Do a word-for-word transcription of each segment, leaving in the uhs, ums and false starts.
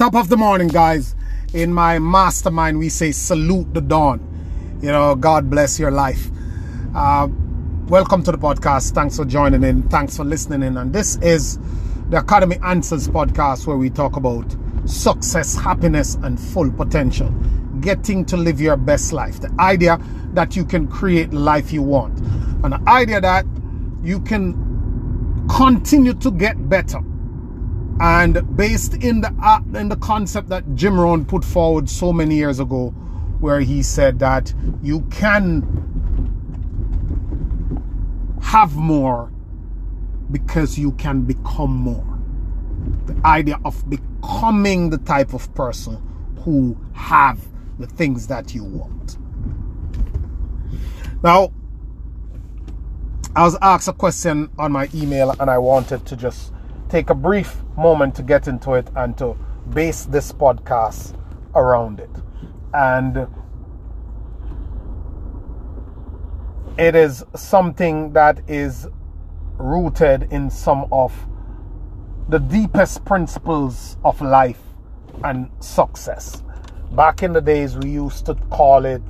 top of the morning, guys. In my mastermind, we say salute the dawn. You know, God bless your life. Uh, welcome to the podcast. Thanks for joining in. Thanks for listening in. And this is the Academy Answers podcast, where we talk about success, happiness, and full potential. Getting to live your best life. The idea that you can create life you want. And the idea that you can continue to get better. And based in the uh, in the concept that Jim Rohn put forward so many years ago, where he said that you can have more because you can become more. The idea of becoming the type of person who have the things that you want. Now, I was asked a question on my email, and I wanted to just take a brief moment to get into it and to base this podcast around it. And it is something that is rooted in some of the deepest principles of life and success. Back in the days, we used to call it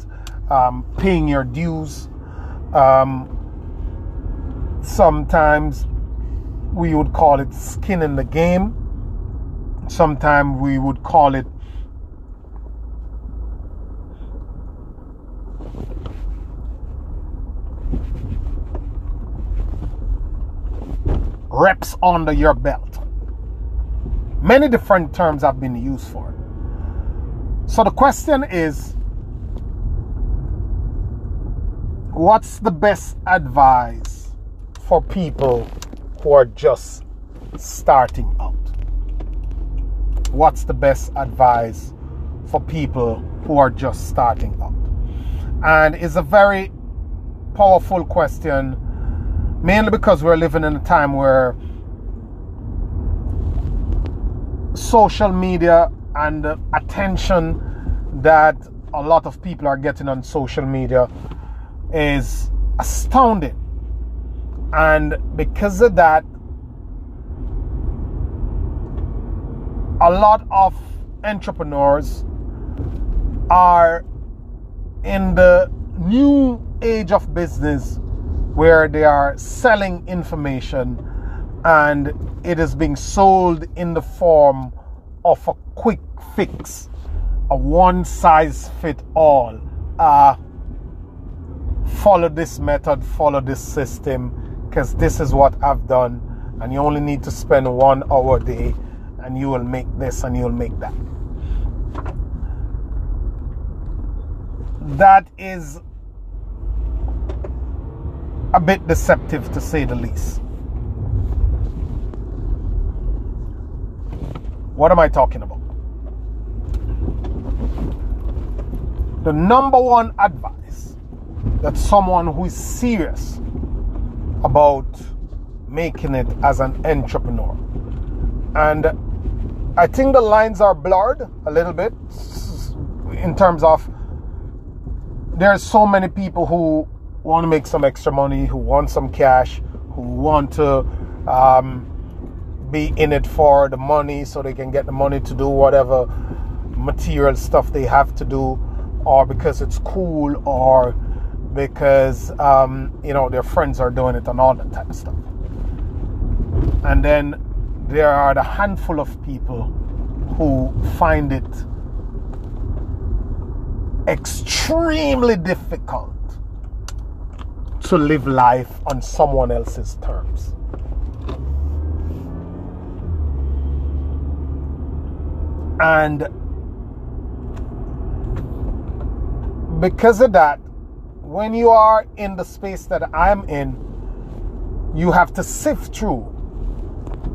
um, paying your dues. Um, sometimes we would call it skin in the game. Sometimes we would call it reps under your belt. Many different terms have been used for it. So the question is, what's the best advice for people who are just starting out? What's the best advice for people who are just starting out? And it's a very powerful question, mainly because we're living in a time where social media and the attention that a lot of people are getting on social media is astounding. And because of that, a lot of entrepreneurs are in the new age of business where they are selling information, and it is being sold in the form of a quick fix, a one-size-fit-all. Uh, follow this method, follow this system, because this is what I've done, and you only need to spend one hour a day and you will make this and you'll make that. That is a bit deceptive, to say the least. What am I talking about? The number one advice that someone who is serious about making it as an entrepreneur. And I think the lines are blurred a little bit in terms of there are so many people who want to make some extra money, who want some cash, who want to um, be in it for the money so they can get the money to do whatever material stuff they have to do, or because it's cool, or because, um, you know, their friends are doing it and all that type of stuff. And then there are the handful of people who find it extremely difficult to live life on someone else's terms. And because of that, when you are in the space that I'm in, you have to sift through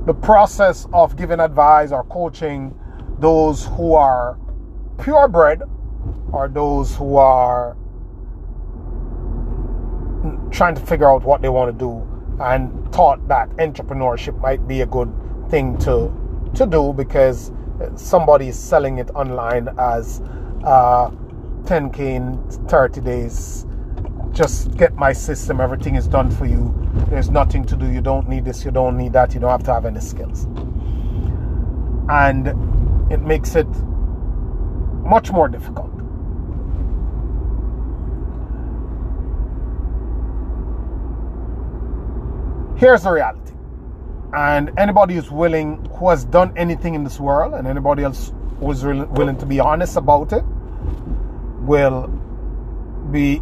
the process of giving advice or coaching those who are purebred or those who are trying to figure out what they want to do and thought that entrepreneurship might be a good thing to, to do because somebody is selling it online as uh, ten K in thirty days. Just get my system, everything is done for you, there's nothing to do, you don't need this, you don't need that, you don't have to have any skills. And it makes it much more difficult. Here's the reality. And anybody who's willing, who has done anything in this world, and anybody else who is really willing to be honest about it, will be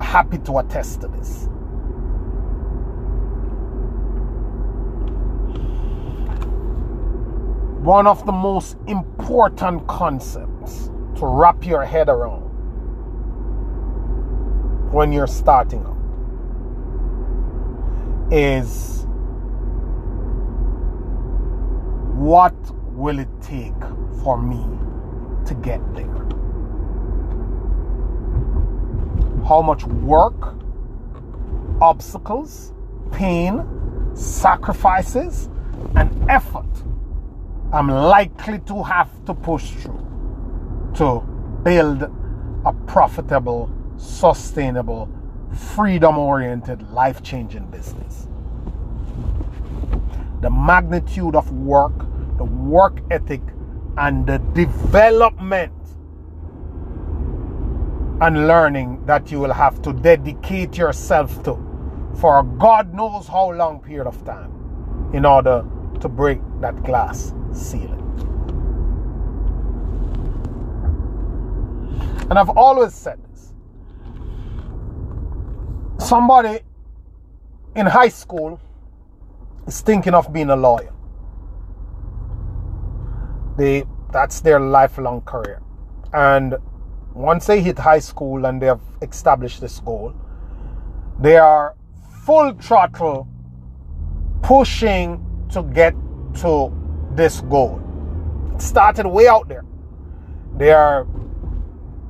happy to attest to this. One of the most important concepts to wrap your head around when you're starting out is, what will it take for me to get there? How much work, obstacles, pain, sacrifices, and effort I'm likely to have to push through to build a profitable, sustainable, freedom-oriented, life-changing business? The magnitude of work, the work ethic, and the development and learning that you will have to dedicate yourself to for God knows how long period of time in order to break that glass ceiling. And I've always said this. Somebody in high school is thinking of being a lawyer. They, that's their lifelong career. And once they hit high school and they have established this goal, they are full throttle pushing to get to this goal. It started way out there. They are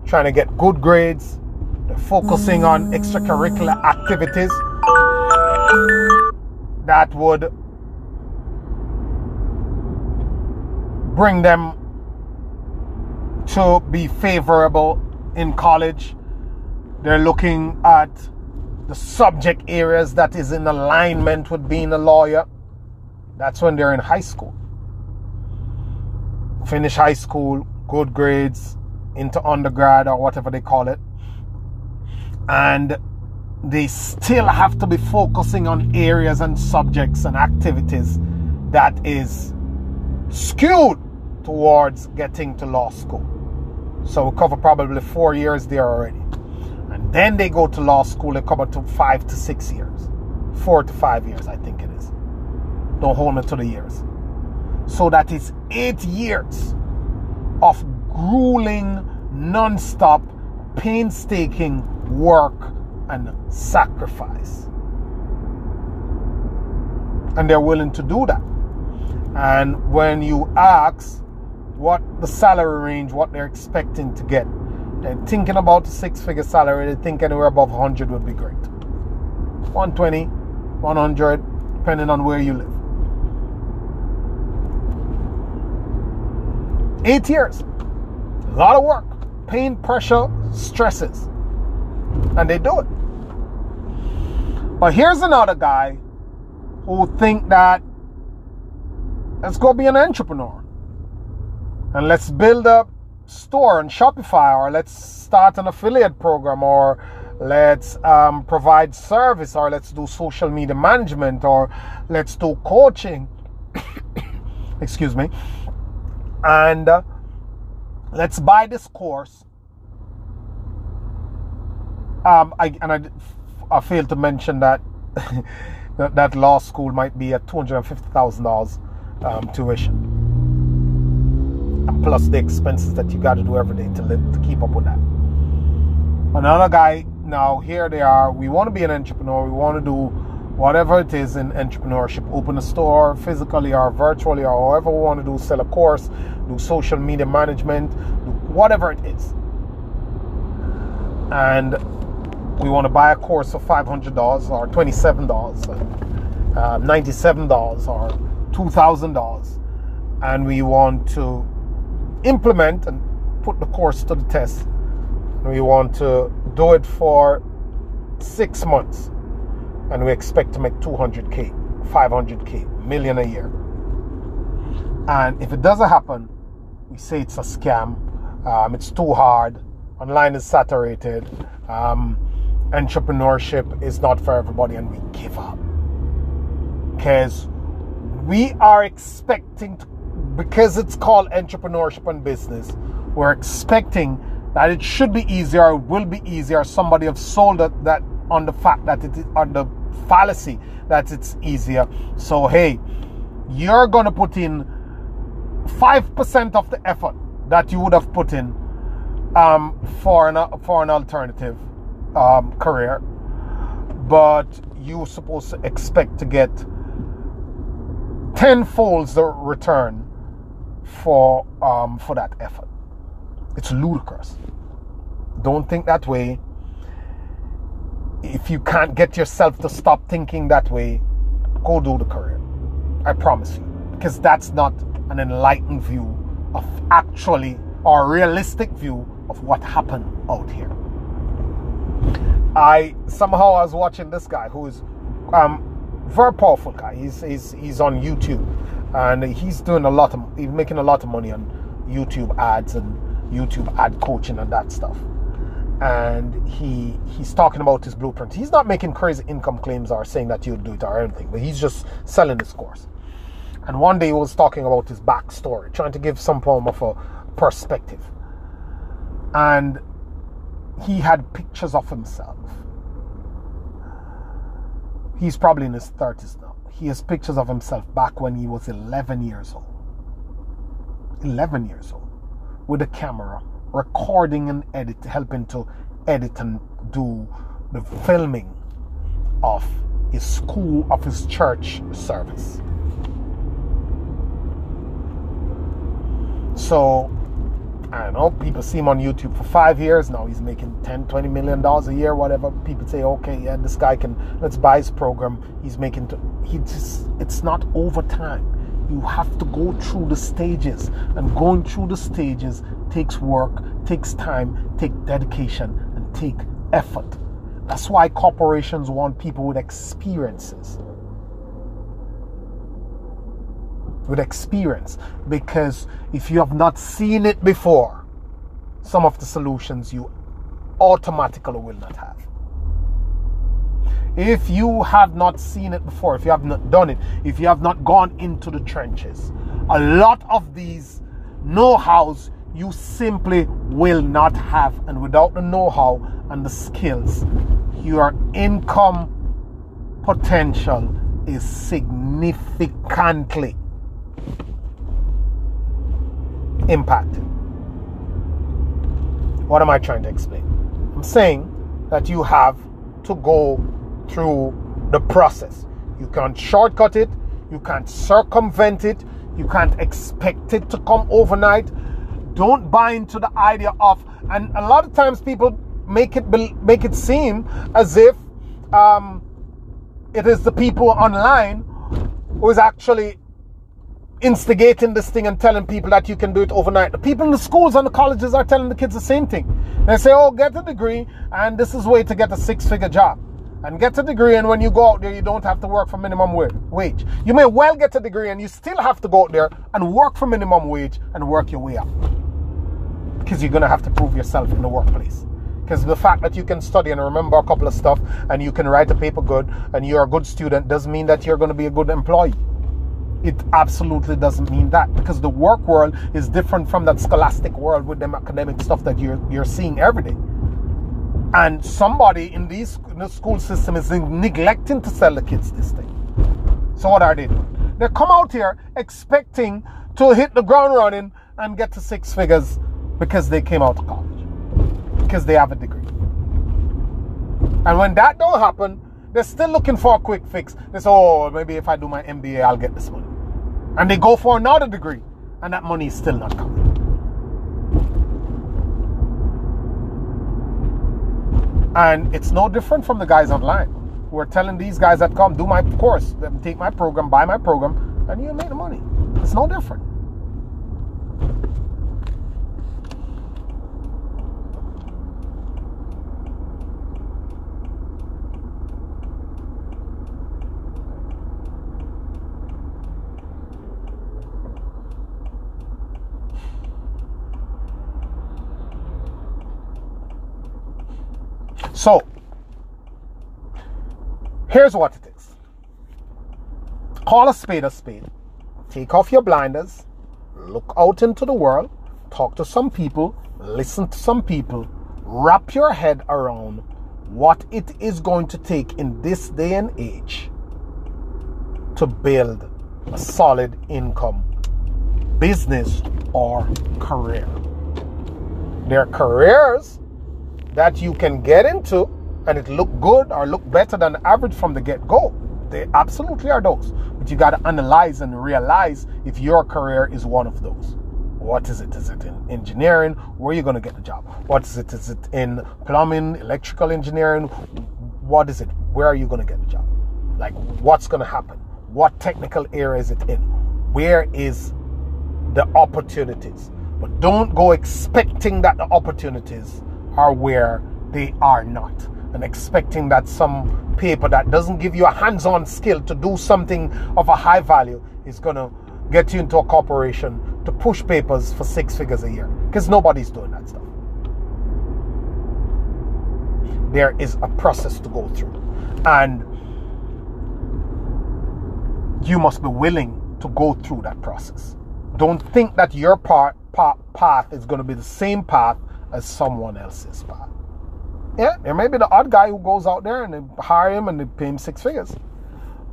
trying to get good grades. They're focusing on extracurricular activities that would bring them to be favorable in college. They're looking at the subject areas that is in alignment with being a lawyer. That's when they're in high school. Finish high school, good grades, into undergrad or whatever they call it. And they still have to be focusing on areas and subjects and activities that is skewed towards getting to law school. So we cover probably four years there already. And then they go to law school, they cover to five to six years. Four to five years, I think it is. Don't hold me to the years. So that is eight years of grueling, non-stop, painstaking work and sacrifice. And they're willing to do that. And when you ask what the salary range, what they're expecting to get, they're thinking about a six-figure salary. They think anywhere above one hundred would be great. one twenty, one hundred, depending on where you live. Eight years. A lot of work. Pain, pressure, stresses. And they do it. But here's another guy who think that, let's go be an entrepreneur. And let's build a store on Shopify, or let's start an affiliate program, or let's um, provide service, or let's do social media management, or let's do coaching. Excuse me. And uh, let's buy this course. Um, I, and I, I failed to mention that, that that law school might be at two hundred fifty thousand dollars. Um, tuition, and plus the expenses that you got to do every day to live, to keep up with that. Another guy, now here they are, we want to be an entrepreneur, we want to do whatever it is in entrepreneurship, open a store physically or virtually or however we want to do, sell a course, do social media management, do whatever it is, and we want to buy a course of five hundred dollars or twenty-seven dollars or uh, ninety-seven dollars or two thousand dollars, and we want to implement and put the course to the test. We want to do it for six months and we expect to make two hundred K, five hundred K, million a year. And if it doesn't happen, we say it's a scam, um, it's too hard, online is saturated, um, entrepreneurship is not for everybody, and we give up. Because we are expecting, to, because it's called entrepreneurship and business, we're expecting that it should be easier, it will be easier. Somebody have sold it, that on the fact that it is on the fallacy that it's easier. So hey, you're gonna put in five percent of the effort that you would have put in um, for an for an alternative um, career, but you're supposed to expect to get tenfold the return for um, for that effort. It's ludicrous. Don't think that way. If you can't get yourself to stop thinking that way, go do the career. I promise you. Because that's not an enlightened view of actually, or realistic view of what happened out here. I somehow I was watching this guy who is um, very powerful guy. He's, he's, he's on YouTube. And he's doing a lot of, he's making a lot of money on YouTube ads and YouTube ad coaching and that stuff. And he he's talking about his blueprint. He's not making crazy income claims or saying that you'll do it or anything, but he's just selling his course. And one day he was talking about his backstory, trying to give some form of a perspective. And he had pictures of himself. He's probably in his thirties now. He has pictures of himself back when he was eleven years old. eleven years old. With a camera, recording and edit, helping to edit and do the filming of his school, of his church service. So, I don't know, people see him on YouTube for five years, now he's making ten, twenty million dollars a year, whatever. People say, okay, yeah, this guy can, let's buy his program. He's making, t- he just, it's not over time. You have to go through the stages, and going through the stages takes work, takes time, takes dedication, and take effort. That's why corporations want people with experiences. With experience, because if you have not seen it before, some of the solutions you automatically will not have. If you have not seen it before, if you have not done it, if you have not gone into the trenches, a lot of these know-hows you simply will not have. And without the know-how and the skills, your income potential is significantly impacted. What am I trying to explain? I'm saying that you have to go through the process. You can't shortcut it, you can't circumvent it, you can't expect it to come overnight. Don't buy into the idea of, and a lot of times people make it make it seem as if um, it is the people online who is actually instigating this thing and telling people that you can do it overnight. The people in the schools and the colleges are telling the kids the same thing. They say, oh, get a degree and this is a way to get a six-figure job. And get a degree, and when you go out there, you don't have to work for minimum wage. You may well get a degree, and you still have to go out there and work for minimum wage and work your way up. Because you're going to have to prove yourself in the workplace. Because the fact that you can study and remember a couple of stuff, and you can write a paper good, and you're a good student, doesn't mean that you're going to be a good employee. It absolutely doesn't mean that. Because the work world is different from that scholastic world with them academic stuff that you're, you're seeing every day. And somebody in, these, in the school system is neglecting to sell the kids this thing. So what are they doing? They come out here expecting to hit the ground running and get to six figures because they came out of college. Because they have a degree. And when that don't happen, they're still looking for a quick fix. They say, oh, maybe if I do my M B A, I'll get this money. And they go for another degree. And that money is still not coming. And it's no different from the guys online who are telling these guys that come do my course, take my program, buy my program, and you make the money. It's no different. So, here's what it is. Call a spade a spade. Take off your blinders. Look out into the world. Talk to some people. Listen to some people. Wrap your head around what it is going to take in this day and age to build a solid income, business, or career. There are careers that you can get into and it look good or look better than average from the get-go. They absolutely are those. But you got to analyze and realize if your career is one of those. What is it? Is it in engineering? Where are you going to get the job? What is it? Is it in plumbing, electrical engineering? What is it? Where are you going to get the job? Like, what's going to happen? What technical area is it in? Where is the opportunities? But don't go expecting that the opportunities are where they are not, and expecting that some paper that doesn't give you a hands-on skill to do something of a high value is going to get you into a corporation to push papers for six figures a year, because nobody's doing that stuff. There is a process to go through, and you must be willing to go through that process. Don't think that your part, part, path is going to be the same path as someone else's path. Yeah, there may be the odd guy who goes out there and they hire him and they pay him six figures.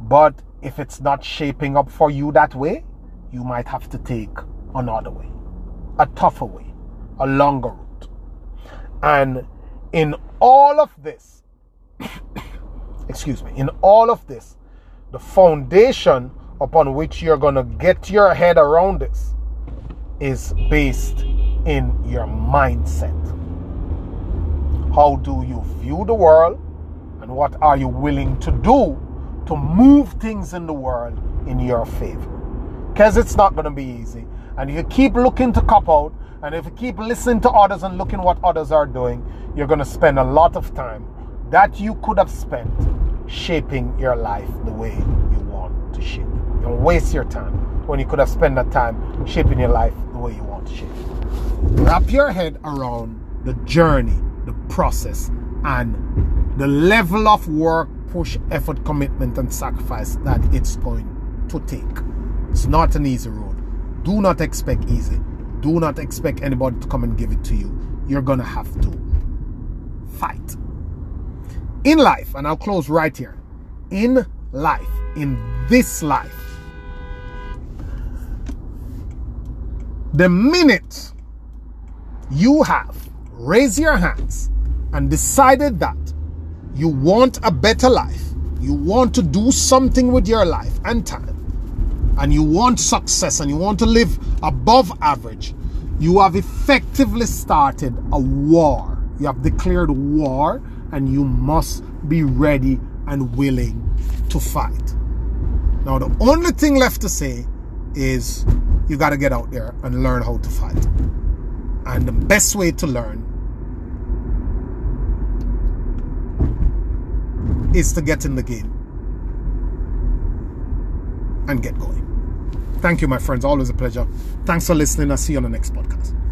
But if it's not shaping up for you that way, you might have to take another way, a tougher way, a longer route. And in all of this, excuse me, in all of this, the foundation upon which you're going to get your head around this is based in your mindset. How do you view the world, and what are you willing to do to move things in the world in your favor? Because it's not going to be easy. And if you keep looking to cop out, and if you keep listening to others and looking what others are doing, you're going to spend a lot of time that you could have spent shaping your life the way you want to shape it. Don't waste your time when you could have spent that time shaping your life the way you want to shape it. Wrap your head around the journey, the process, and the level of work, push, effort, commitment, and sacrifice that it's going to take. It's not an easy road. Do not expect easy. Do not expect anybody to come and give it to you. You're going to have to fight. In life, and I'll close right here. In life, in this life, the minute you have raised your hands and decided that you want a better life, you want to do something with your life and time, and you want success and you want to live above average, you have effectively started a war. You have declared war, and you must be ready and willing to fight. Now, the only thing left to say is you got to get out there and learn how to fight. And the best way to learn is to get in the game and get going. Thank you, my friends. Always a pleasure. Thanks for listening. I'll see you on the next podcast.